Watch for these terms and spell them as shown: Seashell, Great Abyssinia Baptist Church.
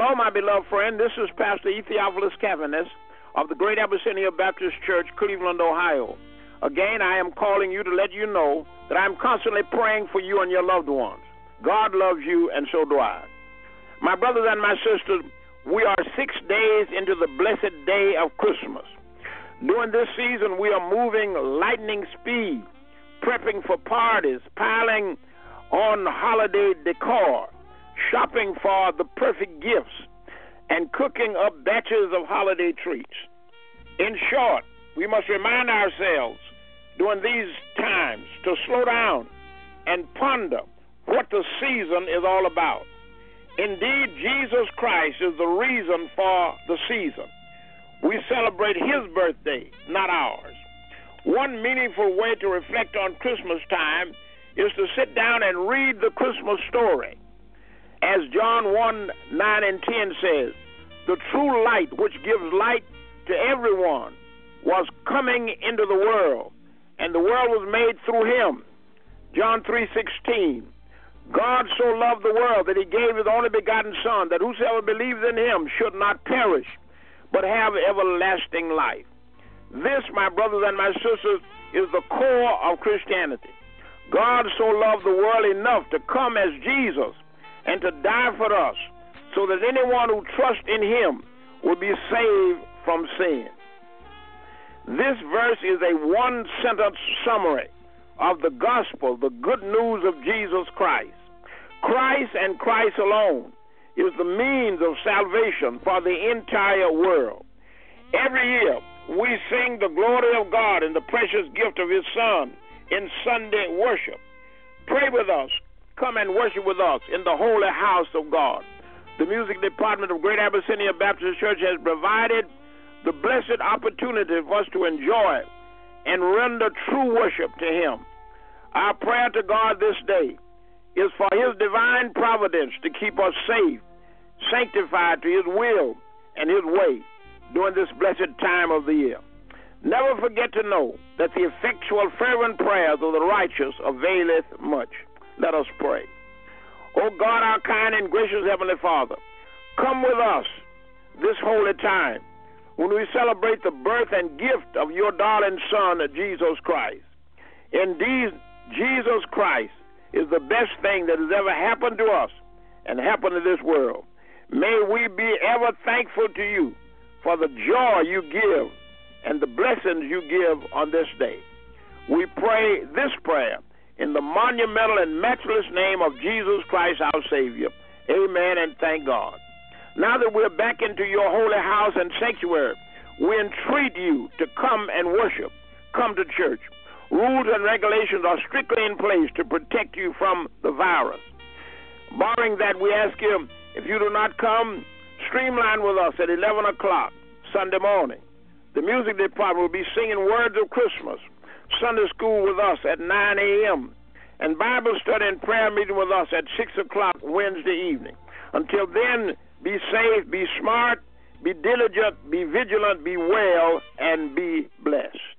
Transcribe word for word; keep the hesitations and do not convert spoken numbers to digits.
Hello, my beloved friend. This is Pastor Ethiopolis Kavanis of the Great Abyssinia Baptist Church, Cleveland, Ohio. Again, I am calling you to let you know that I am constantly praying for you and your loved ones. God loves you, and so do I. My brothers and my sisters, we are six days into the blessed day of Christmas. During this season, we are moving lightning speed, prepping for parties, piling on holiday decor, shopping for the perfect gifts, and cooking up batches of holiday treats. In short, we must remind ourselves during these times to slow down and ponder what the season is all about. Indeed, Jesus Christ is the reason for the season. We celebrate his birthday, not ours. One meaningful way to reflect on Christmas time is to sit down and read the Christmas story. As John one, nine and ten says, the true light which gives light to everyone was coming into the world, and the world was made through him. John three sixteen, God so loved the world that he gave his only begotten Son, that whosoever believes in him should not perish, but have everlasting life. This, my brothers and my sisters, is the core of Christianity. God so loved the world enough to come as Jesus and to die for us, so that anyone who trusts in him will be saved from sin. This verse is a one-sentence summary of the gospel, the good news of Jesus Christ. Christ and Christ alone is the means of salvation for the entire world. Every year, we sing the glory of God and the precious gift of his Son in Sunday worship. Pray with us. Come and worship with us in the holy house of God. The music department of Great Abyssinia Baptist Church has provided the blessed opportunity for us to enjoy and render true worship to him. Our prayer to God this day is for his divine providence to keep us safe, sanctified to his will and his way during this blessed time of the year. Never forget to know that the effectual fervent prayers of the righteous availeth much. Let us pray. O God, our kind and gracious Heavenly Father, come with us this holy time when we celebrate the birth and gift of your darling Son, Jesus Christ. Indeed, Jesus Christ is the best thing that has ever happened to us and happened to this world. May we be ever thankful to you for the joy you give and the blessings you give on this day. We pray this prayer in the monumental and matchless name of Jesus Christ, our Savior. Amen, and thank God. Now that we're back into your holy house and sanctuary, we entreat you to come and worship. Come to church. Rules and regulations are strictly in place to protect you from the virus. Barring that, we ask you, if you do not come, streamline with us at eleven o'clock Sunday morning. The music department will be singing Words of Christmas, Sunday school with us at nine a m, and Bible study and prayer meeting with us at six o'clock Wednesday evening. Until then, be safe, be smart, be diligent, be vigilant, be well, and be blessed.